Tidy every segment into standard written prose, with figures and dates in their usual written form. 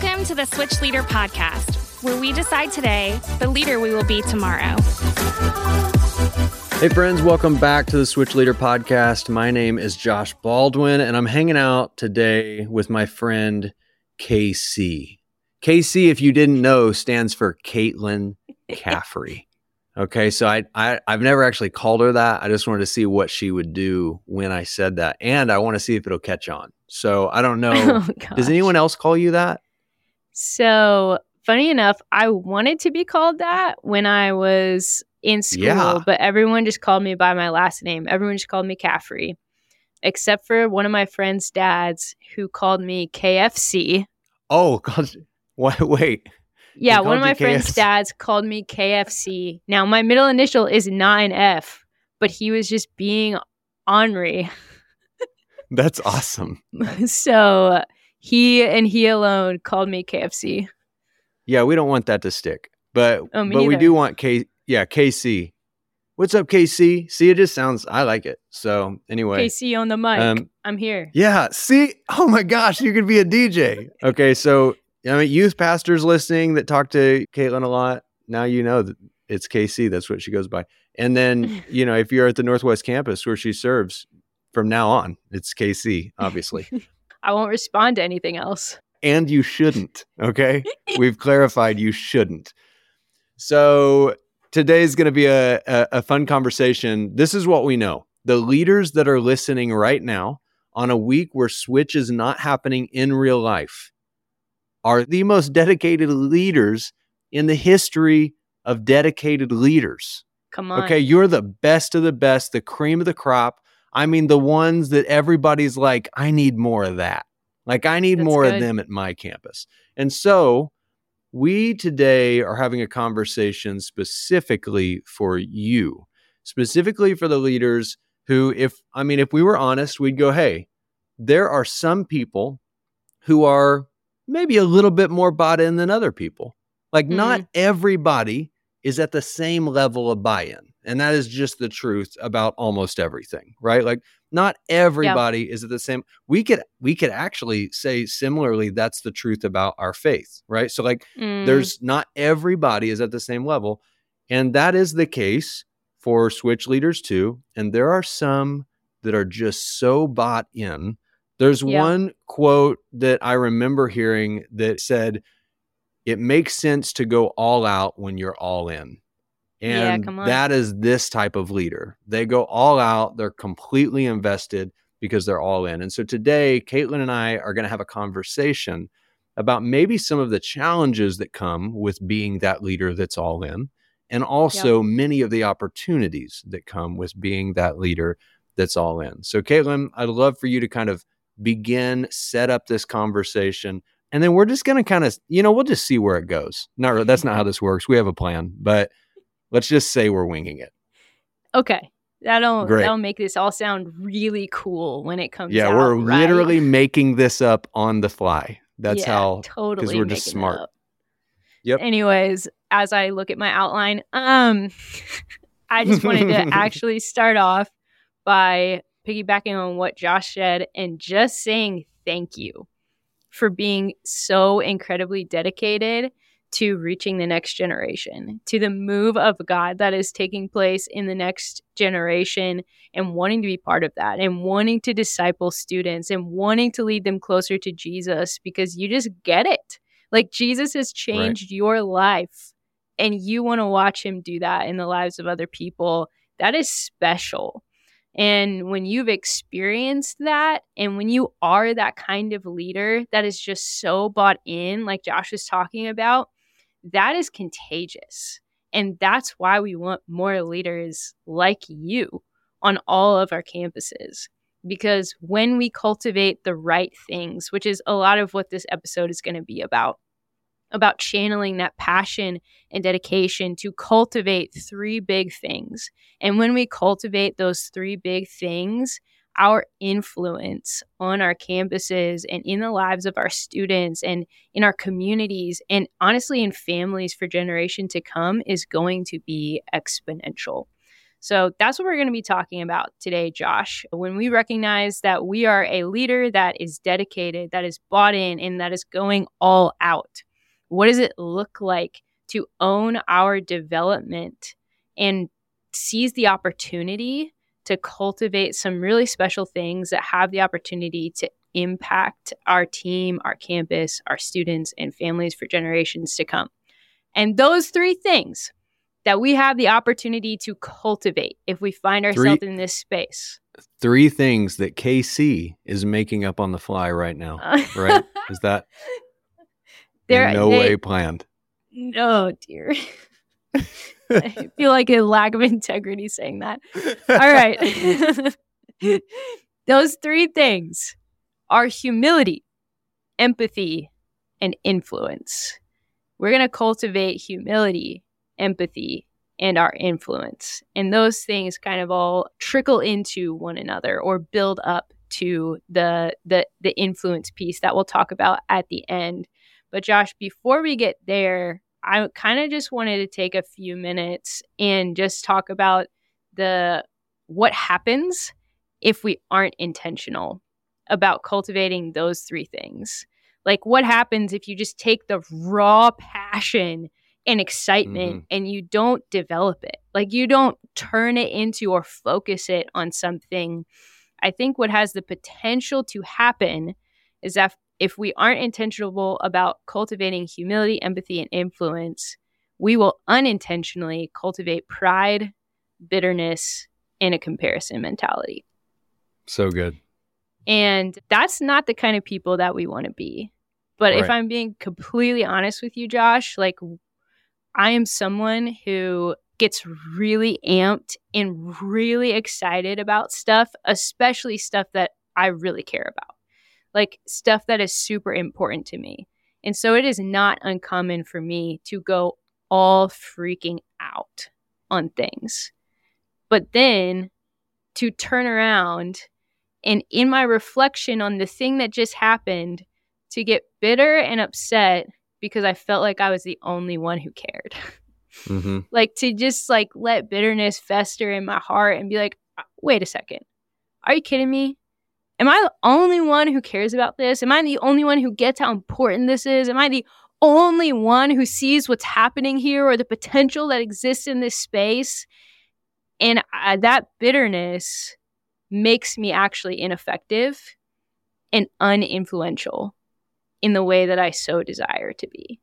Welcome to the Switch Leader Podcast, where we decide today the leader we will be tomorrow. Hey friends, welcome back to the Switch Leader Podcast. My name is Josh Baldwin, and I'm hanging out today with my friend KC. KC, if you didn't know, stands for Kaitlyn Caffrey. Okay, so I've never actually called her that. I just wanted to see what she would do when I said that. And I want to see if it'll catch on. So I don't know. Oh, does anyone else call you that? So funny enough, I wanted to be called that when I was in school, but everyone just called me by my last name. Everyone just called me Caffrey, except for one of my friend's dads who called me KFC. Oh, God. Wait. Yeah, one of my friend's dads called me KFC. Now, my middle initial is 9F, but he was just being ornery. That's awesome. So he alone called me KFC. Yeah, we don't want that to stick, but we do want KC. What's up, KC? See, it just sounds, I like it. So anyway. KC on the mic. I'm here. Yeah, see? Oh my gosh, you could be a DJ. Okay, so... I mean, youth pastors listening that talk to Kaitlyn a lot, now you know that it's KC. That's what she goes by. And then, you know, if you're at the Northwest Campus where she serves, from now on, it's KC, obviously. I won't respond to anything else. And you shouldn't, okay? We've clarified you shouldn't. So today's going to be a fun conversation. This is what we know. The leaders that are listening right now on a week where Switch is not happening in real life are the most dedicated leaders in the history of dedicated leaders. Come on. Okay, you're the best of the best, the cream of the crop. I mean, the ones that everybody's like, I need more of that. Like, I need more of them at my campus. And so we today are having a conversation specifically for you, specifically for the leaders who, if we were honest, we'd go, hey, there are some people who are maybe a little bit more bought-in than other people. Like, not everybody is at the same level of buy-in. And that is just the truth about almost everything, right? Like, not everybody is at the same... We could actually say similarly, that's the truth about our faith, right? So, like, there's not everybody is at the same level. And that is the case for Switch leaders too. And there are some that are just so bought in. There's one quote that I remember hearing that said, it makes sense to go all out when you're all in. And that is this type of leader. They go all out. They're completely invested because they're all in. And so today, Kaitlyn and I are going to have a conversation about maybe some of the challenges that come with being that leader that's all in, and also many of the opportunities that come with being that leader that's all in. So Kaitlyn, I'd love for you to kind of begin, set up this conversation, and then we're just going to kind of, we'll just see where it goes. That's not how this works. We have a plan, but let's just say we're winging it. Okay. That'll make this all sound really cool when it comes out. Yeah, we're literally making this up on the fly. That's how, totally, because we're just smart. Yep. Anyways, as I look at my outline, I just wanted to actually start off by piggybacking on what Josh said and just saying thank you for being so incredibly dedicated to reaching the next generation, to the move of God that is taking place in the next generation, and wanting to be part of that, and wanting to disciple students, and wanting to lead them closer to Jesus, because you just get it. Like, Jesus has changed your life, and you want to watch him do that in the lives of other people. That is special. And when you've experienced that, and when you are that kind of leader that is just so bought in, like Josh was talking about, that is contagious. And that's why we want more leaders like you on all of our campuses. Because when we cultivate the right things, which is a lot of what this episode is going to be about channeling that passion and dedication to cultivate three big things. And when we cultivate those three big things, our influence on our campuses and in the lives of our students and in our communities, and honestly in families for generation to come, is going to be exponential. So that's what we're going to be talking about today, Josh. When we recognize that we are a leader that is dedicated, that is bought in, and that is going all out, what does it look like to own our development and seize the opportunity to cultivate some really special things that have the opportunity to impact our team, our campus, our students, and families for generations to come? And those three things that we have the opportunity to cultivate if we find ourselves in this space. Three things that KC is making up on the fly right now, right? Is that way planned? No, dear. I feel like a lack of integrity saying that. All right. Those three things are humility, empathy, and influence. We're going to cultivate humility, empathy, and our influence. And those things kind of all trickle into one another or build up to the influence piece that we'll talk about at the end. But Josh, before we get there, I kind of just wanted to take a few minutes and just talk about what happens if we aren't intentional about cultivating those three things. Like, what happens if you just take the raw passion and excitement and you don't develop it? Like, you don't turn it into or focus it on something. I think what has the potential to happen is that if we aren't intentional about cultivating humility, empathy, and influence, we will unintentionally cultivate pride, bitterness, and a comparison mentality. So good. And that's not the kind of people that we want to be. But If I'm being completely honest with you, Josh, like, I am someone who gets really amped and really excited about stuff, especially stuff that I really care about, like stuff that is super important to me. And so it is not uncommon for me to go all freaking out on things. But then to turn around and in my reflection on the thing that just happened, to get bitter and upset because I felt like I was the only one who cared. Like, to just like let bitterness fester in my heart and be like, wait a second, are you kidding me? Am I the only one who cares about this? Am I the only one who gets how important this is? Am I the only one who sees what's happening here or the potential that exists in this space? And that bitterness makes me actually ineffective and uninfluential in the way that I so desire to be.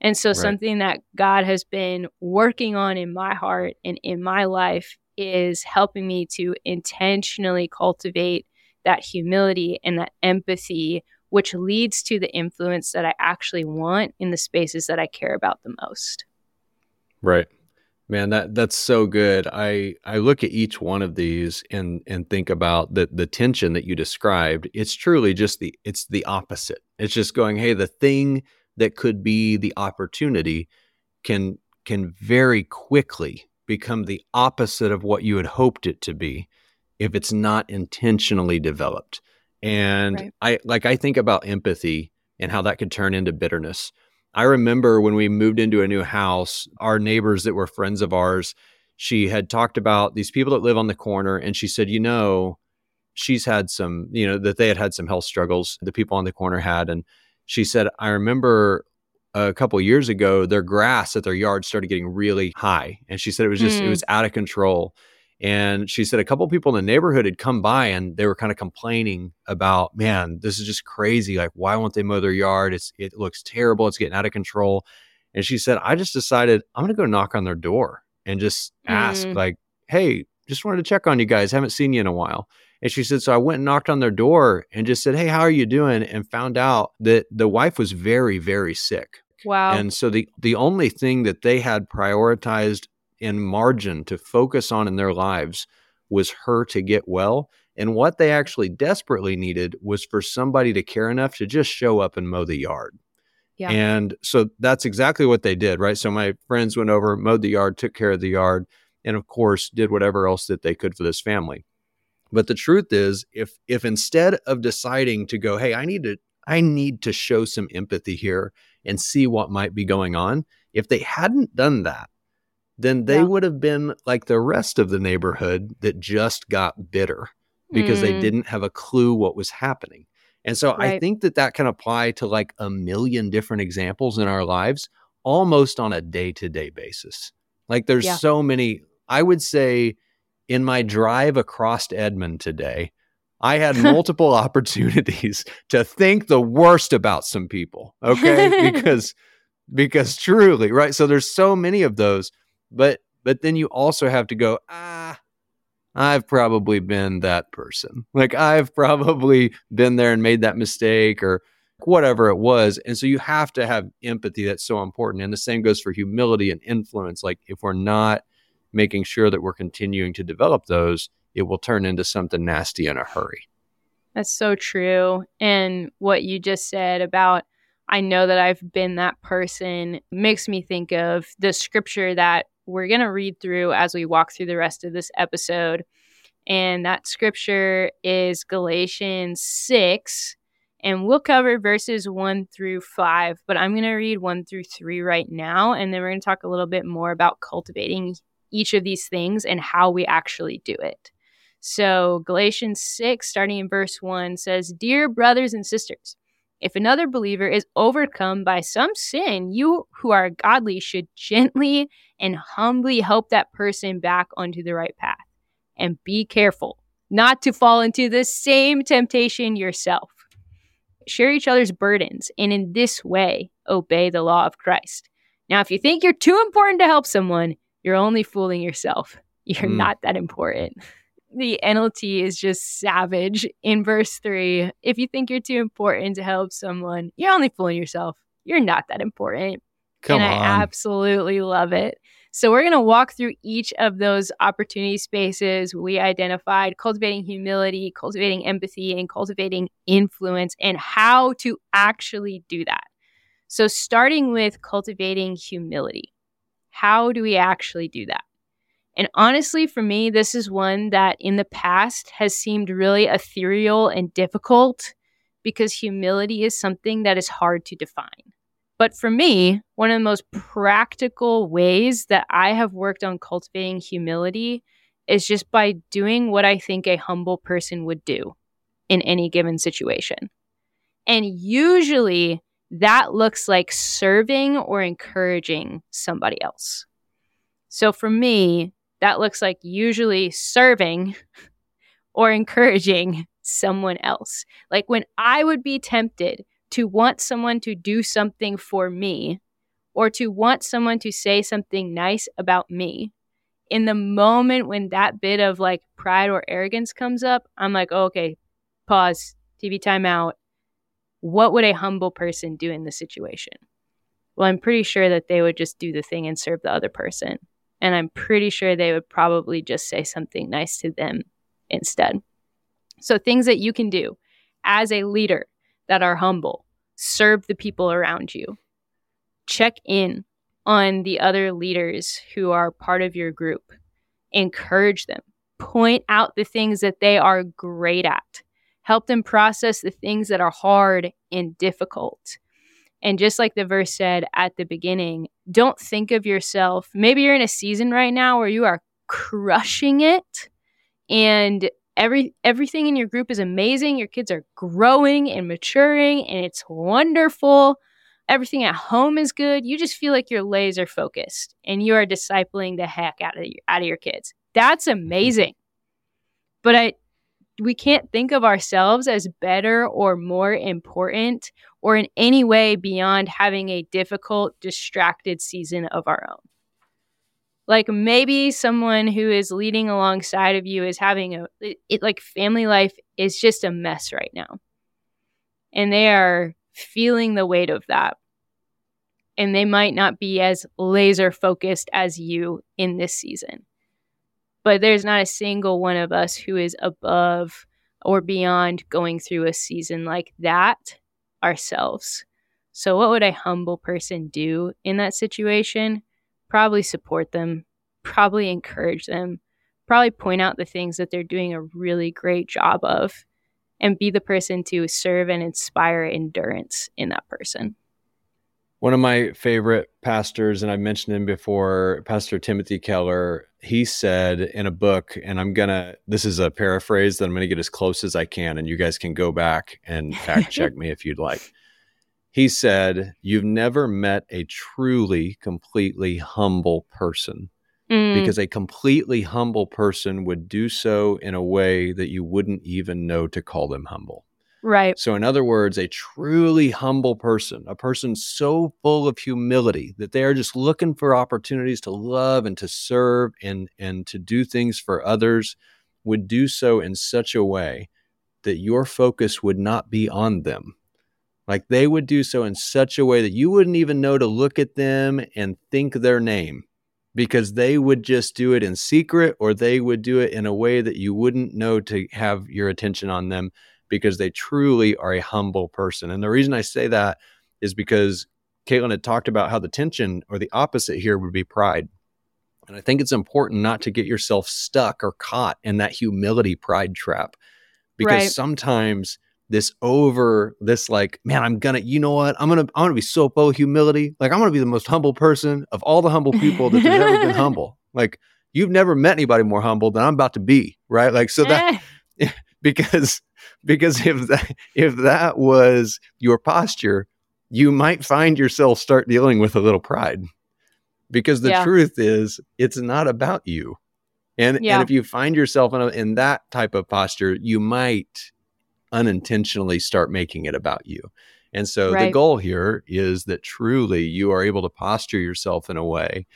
And so something that God has been working on in my heart and in my life is helping me to intentionally cultivate that humility and that empathy, which leads to the influence that I actually want in the spaces that I care about the most. Right. Man, that's so good. I look at each one of these and think about the tension that you described. It's truly just the opposite. It's just going, hey, the thing that could be the opportunity can very quickly become the opposite of what you had hoped it to be if it's not intentionally developed. And I think about empathy and how that could turn into bitterness. I remember when we moved into a new house, our neighbors that were friends of ours, she had talked about these people that live on the corner. And she said, she's had some, that they had some health struggles, the people on the corner had. And she said, I remember a couple of years ago, their grass at their yard started getting really high. And she said it was just, it was out of control. And she said a couple of people in the neighborhood had come by and they were kind of complaining about, man, this is just crazy. Like, why won't they mow their yard? It looks terrible. It's getting out of control. And she said, I just decided I'm going to go knock on their door and just ask like, hey, just wanted to check on you guys. Haven't seen you in a while. And she said, so I went and knocked on their door and just said, hey, how are you doing? And found out that the wife was very, very sick. Wow. And so the only thing that they had prioritized and margin to focus on in their lives was her to get well. And what they actually desperately needed was for somebody to care enough to just show up and mow the yard. Yeah. And so that's exactly what they did, right? So my friends went over, mowed the yard, took care of the yard, and of course did whatever else that they could for this family. But the truth is, if instead of deciding to go, hey, I need to show some empathy here and see what might be going on, if they hadn't done that, then they would have been like the rest of the neighborhood that just got bitter because they didn't have a clue what was happening. And so I think that that can apply to like a million different examples in our lives, almost on a day-to-day basis. Like there's so many, I would say in my drive across Edmond today, I had multiple opportunities to think the worst about some people, okay? Because truly, right? So there's so many of those, but then you also have to go, I've probably been that person. Like I've probably been there and made that mistake or whatever it was. And so you have to have empathy. That's so important. And the same goes for humility and influence. Like if we're not making sure that we're continuing to develop those, it will turn into something nasty in a hurry. That's so true. And what you just said about, I know that I've been that person, makes me think of the scripture that we're going to read through as we walk through the rest of this episode. And that scripture is Galatians 6. And we'll cover verses 1-5, but I'm going to read 1-3 right now. And then we're going to talk a little bit more about cultivating each of these things and how we actually do it. So Galatians 6, starting in verse 1, says, "Dear brothers and sisters, if another believer is overcome by some sin, you who are godly should gently and humbly help that person back onto the right path. And be careful not to fall into the same temptation yourself. Share each other's burdens, and in this way, obey the law of Christ. Now, if you think you're too important to help someone, you're only fooling yourself. You're not that important." The NLT is just savage. In verse 3, if you think you're too important to help someone, you're only fooling yourself. You're not that important. Come on. I absolutely love it. So we're going to walk through each of those opportunity spaces we identified, cultivating humility, cultivating empathy, and cultivating influence, and how to actually do that. So starting with cultivating humility, how do we actually do that? And honestly, for me, this is one that in the past has seemed really ethereal and difficult because humility is something that is hard to define. But for me, one of the most practical ways that I have worked on cultivating humility is just by doing what I think a humble person would do in any given situation. And usually that looks like serving or encouraging somebody else. So for me, that looks like usually serving or encouraging someone else. Like when I would be tempted to want someone to do something for me or to want someone to say something nice about me, in the moment when that bit of like pride or arrogance comes up, I'm like, oh, okay, pause, TV timeout. What would a humble person do in this situation? Well, I'm pretty sure that they would just do the thing and serve the other person. And I'm pretty sure they would probably just say something nice to them instead. So things that you can do as a leader that are humble, serve the people around you. Check in on the other leaders who are part of your group. Encourage them. Point out the things that they are great at. Help them process the things that are hard and difficult. And just like the verse said at the beginning, don't think of yourself. Maybe you're in a season right now where you are crushing it and everything in your group is amazing. Your kids are growing and maturing and it's wonderful. Everything at home is good. You just feel like you're laser focused and you are discipling the heck out of your kids. That's amazing. But we can't think of ourselves as better or more important or in any way beyond having a difficult, distracted season of our own. Like maybe someone who is leading alongside of you is having family life is just a mess right now. And they are feeling the weight of that. And they might not be as laser focused as you in this season. But there's not a single one of us who is above or beyond going through a season like that ourselves. So what would a humble person do in that situation? Probably support them, probably encourage them, probably point out the things that they're doing a really great job of, and be the person to serve and inspire endurance in that person. One of my favorite pastors, and I mentioned him before, Pastor Timothy Keller, he said in a book, and this is a paraphrase that I'm going to get as close as I can, and you guys can go back and fact check me if you'd like. He said, "You've never met a truly, completely humble person because a completely humble person would do so in a way that you wouldn't even know to call them humble." Right. So in other words, a truly humble person, a person so full of humility that they are just looking for opportunities to love and to serve and to do things for others, would do so in such a way that your focus would not be on them. Like, they would do so in such a way that you wouldn't even know to look at them and think their name, because they would just do it in secret, or they would do it in a way that you wouldn't know to have your attention on them, because they truly are a humble person. And the reason I say that is because Kaitlyn had talked about how the tension, or the opposite here, would be pride. And I think it's important not to get yourself stuck or caught in that humility pride trap, because sometimes I'm going to be so full of humility. Like, I'm going to be the most humble person of all the humble people that have ever been humble. Like, you've never met anybody more humble than I'm about to be. Right. Like, so that, Because if that was your posture, you might find yourself start dealing with a little pride, because the truth is, it's not about you. And if you find yourself in that type of posture, you might unintentionally start making it about you. And so the goal here is that truly you are able to posture yourself in a way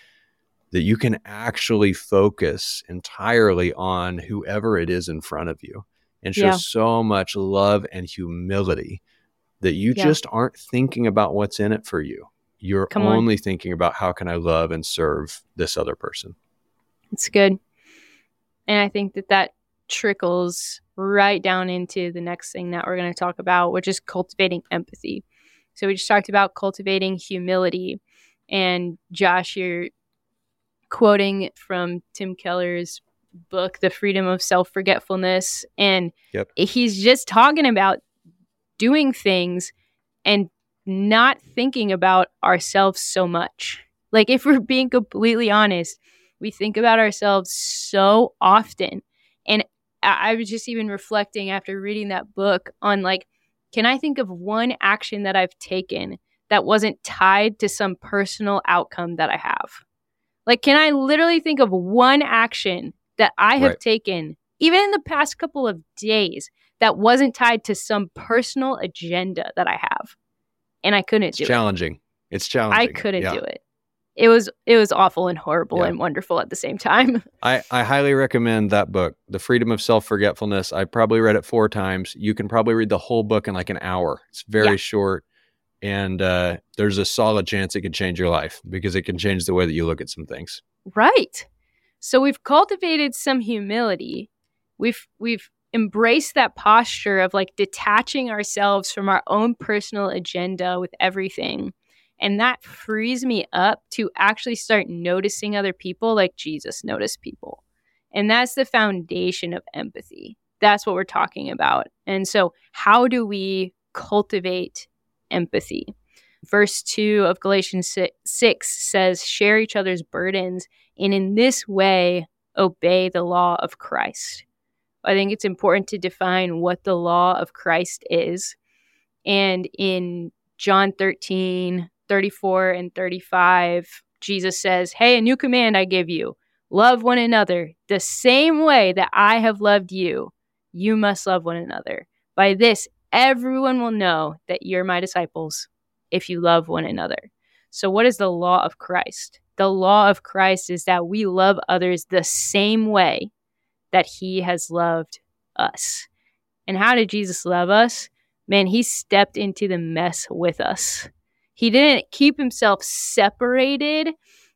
that you can actually focus entirely on whoever it is in front of you, and show so much love and humility that you just aren't thinking about what's in it for you. You're thinking about, how can I love and serve this other person? It's good. And I think that trickles right down into the next thing that we're going to talk about, which is cultivating empathy. So we just talked about cultivating humility. And Josh, you're quoting from Tim Keller's book, The Freedom of Self-Forgetfulness. And he's just talking about doing things and not thinking about ourselves so much. Like, if we're being completely honest, we think about ourselves so often. And I was just even reflecting after reading that book on, like, can I think of one action that I've taken that wasn't tied to some personal outcome that I have? Like, can I literally think of one action that I have taken, even in the past couple of days, that wasn't tied to some personal agenda that I have? And I couldn't do it. It's challenging. I couldn't do it. It was awful and horrible and wonderful at the same time. I highly recommend that book, The Freedom of Self-Forgetfulness. I probably read it 4 times. You can probably read the whole book in like an hour. It's very short. And there's a solid chance it could change your life, because it can change the way that you look at some things. Right. So we've cultivated some humility. We've embraced that posture of, like, detaching ourselves from our own personal agenda with everything. And that frees me up to actually start noticing other people like Jesus noticed people. And that's the foundation of empathy. That's what we're talking about. And so how do we cultivate empathy? Verse 2 of Galatians 6 says, "Share each other's burdens, and in this way, obey the law of Christ." I think it's important to define what the law of Christ is. And in John 13, 34 and 35, Jesus says, "Hey, a new command I give you. Love one another. The same way that I have loved you, you must love one another. By this, everyone will know that you're my disciples, if you love one another." So what is the law of Christ? The law of Christ is that we love others the same way that he has loved us. And how did Jesus love us? Man, he stepped into the mess with us. He didn't keep himself separated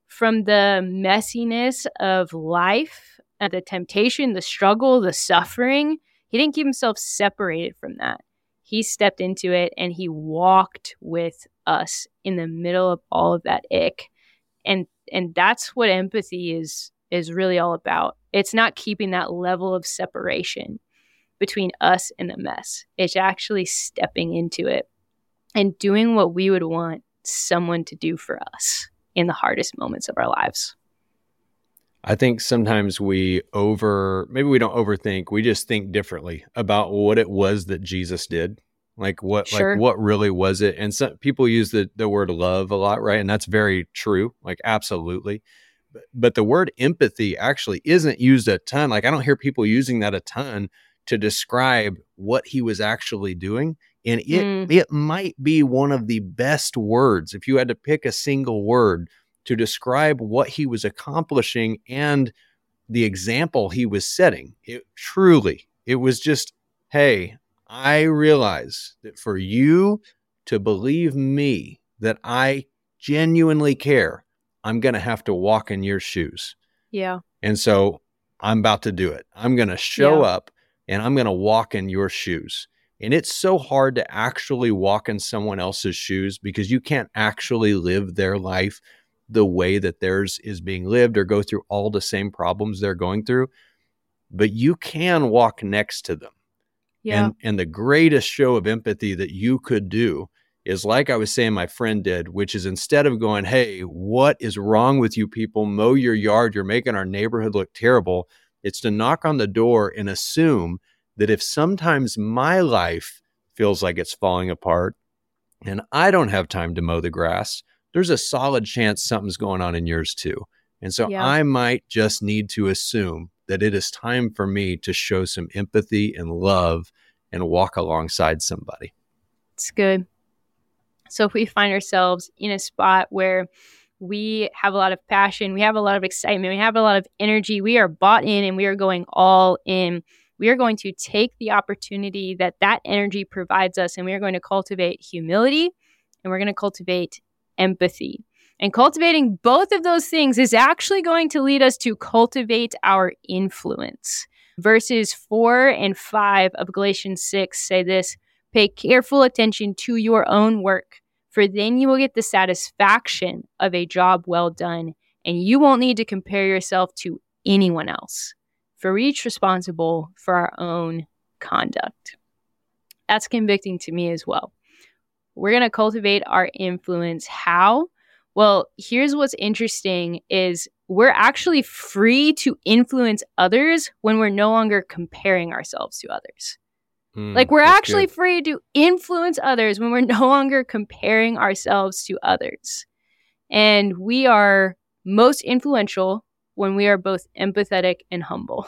from the messiness of life, the temptation, the struggle, the suffering. He didn't keep himself separated from that. He stepped into it, and he walked with us in the middle of all of that ick. And that's what empathy is really all about. It's not keeping that level of separation between us and the mess. It's actually stepping into it and doing what we would want someone to do for us in the hardest moments of our lives. I think sometimes maybe we don't overthink. We just think differently about what it was that Jesus did. Like what really was it? And some people use the word love a lot, right? And that's very true. Like, absolutely. But the word empathy actually isn't used a ton. Like, I don't hear people using that a ton to describe what he was actually doing. And it might be one of the best words, if you had to pick a single word, to describe what he was accomplishing and the example he was setting. It was just, hey, I realize that for you to believe me, that I genuinely care, I'm going to have to walk in your shoes. Yeah. And so I'm about to do it. I'm going to show up and I'm going to walk in your shoes. And it's so hard to actually walk in someone else's shoes because you can't actually live their life the way that theirs is being lived or go through all the same problems they're going through, but you can walk next to them. Yeah. And the greatest show of empathy that you could do is, like I was saying my friend did, which is, instead of going, hey, what is wrong with you people? Mow your yard. You're making our neighborhood look terrible. It's to knock on the door and assume that if sometimes my life feels like it's falling apart and I don't have time to mow the grass, there's a solid chance something's going on in yours too. And so I might just need to assume that it is time for me to show some empathy and love and walk alongside somebody. It's good. So if we find ourselves in a spot where we have a lot of passion, we have a lot of excitement, we have a lot of energy, we are bought in and we are going all in, we are going to take the opportunity that energy provides us, and we are going to cultivate humility and we're going to cultivate empathy. And cultivating both of those things is actually going to lead us to cultivate our influence. Verses 4 and 5 of Galatians 6 say this: pay careful attention to your own work, for then you will get the satisfaction of a job well done, and you won't need to compare yourself to anyone else, for we're each responsible for our own conduct. That's convicting to me as well. We're going to cultivate our influence. How? Well, here's what's interesting is we're actually free to influence others when we're no longer comparing ourselves to others. Free to influence others when we're no longer comparing ourselves to others. And we are most influential when we are both empathetic and humble.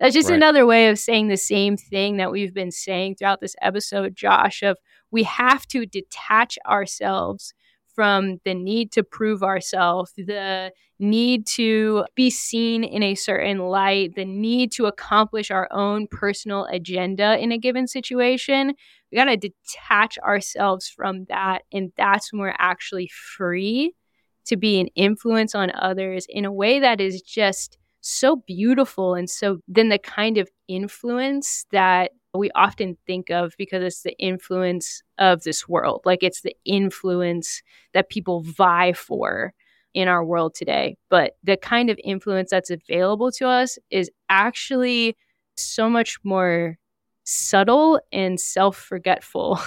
That's just another way of saying the same thing that we've been saying throughout this episode, Josh, of we have to detach ourselves from the need to prove ourselves, the need to be seen in a certain light, the need to accomplish our own personal agenda in a given situation. We got to detach ourselves from that. And that's when we're actually free to be an influence on others in a way that is just so beautiful. And so then the kind of influence that we often think of, because it's the influence of this world. Like, it's the influence that people vie for in our world today. But the kind of influence that's available to us is actually so much more subtle and self-forgetful,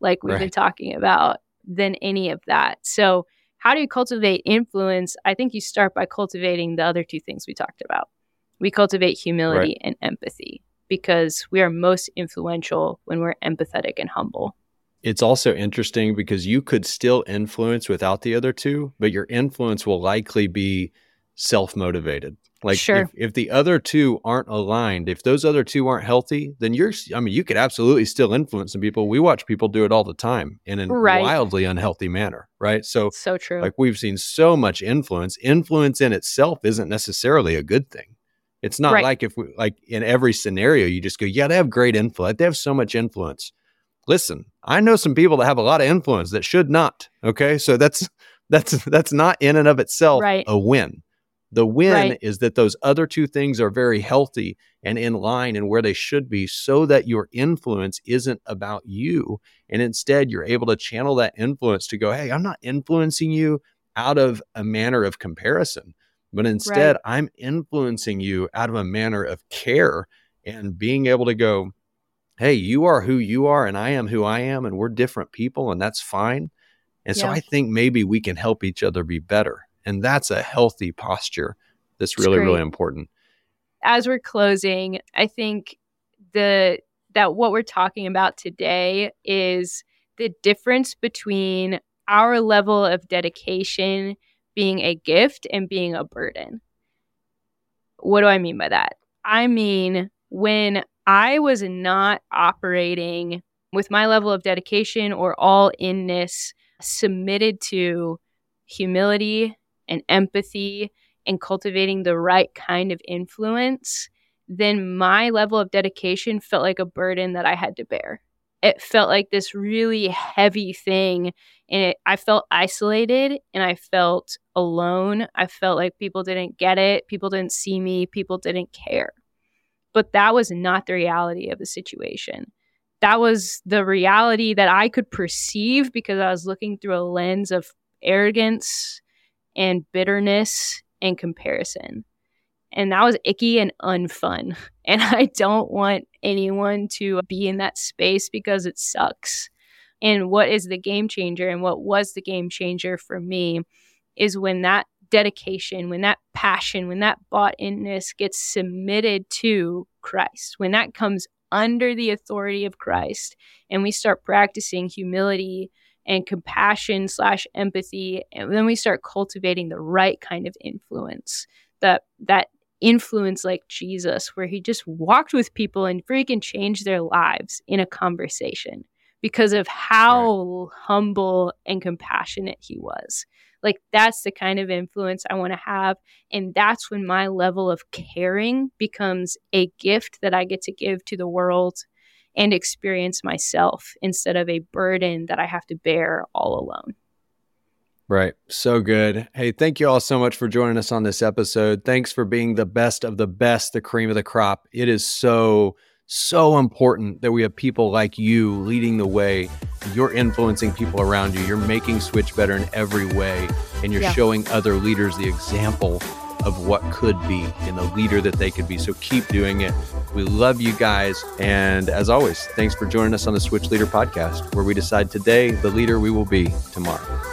like we've been talking about, than any of that. So how do you cultivate influence? I think you start by cultivating the other two things we talked about. We cultivate humility and empathy, because we are most influential when we're empathetic and humble. It's also interesting because you could still influence without the other two, but your influence will likely be self-motivated. Like, if the other two aren't aligned, if those other two aren't healthy, then you could absolutely still influence some people. We watch people do it all the time in a wildly unhealthy manner, right? So true. Like, we've seen so much influence. Influence in itself isn't necessarily a good thing. It's not like if we, like, in every scenario, you just go, yeah, they have great influence. They have so much influence. Listen, I know some people that have a lot of influence that should not. Okay. So that's not in and of itself a win. The win is that those other two things are very healthy and in line and where they should be, so that your influence isn't about you. And instead you're able to channel that influence to go, hey, I'm not influencing you out of a manner of comparison, but instead I'm influencing you out of a manner of care and being able to go, hey, you are who you are and I am who I am, and we're different people, and that's fine. And so I think maybe we can help each other be better. And that's a healthy posture that's really, really important. As we're closing, I think that what we're talking about today is the difference between our level of dedication being a gift and being a burden. What do I mean by that? I mean, when I was not operating with my level of dedication or all inness submitted to humility and empathy and cultivating the right kind of influence, then my level of dedication felt like a burden that I had to bear. It felt like this really heavy thing, and I felt isolated and I felt alone. I felt like people didn't get it. People didn't see me. People didn't care. But that was not the reality of the situation. That was the reality that I could perceive because I was looking through a lens of arrogance and bitterness and comparison. And that was icky and unfun. And I don't want anyone to be in that space because it sucks. And what is the game changer and what was the game changer for me is when that dedication, when that passion, when that bought-inness gets submitted to Christ, when that comes under the authority of Christ and we start practicing humility and compassion/empathy, and then we start cultivating the right kind of influence, that influence like Jesus, where he just walked with people and freaking changed their lives in a conversation because of how humble and compassionate he was. Like, that's the kind of influence I want to have. And that's when my level of caring becomes a gift that I get to give to the world and experience myself instead of a burden that I have to bear all alone. Right. So good. Hey, thank you all so much for joining us on this episode. Thanks for being the best of the best, the cream of the crop. It is so, so important that we have people like you leading the way. You're influencing people around you. You're making Switch better in every way. And you're showing other leaders the example of what could be and the leader that they could be. So keep doing it. We love you guys. And as always, thanks for joining us on the Switch Leader Podcast, where we decide today the leader we will be tomorrow.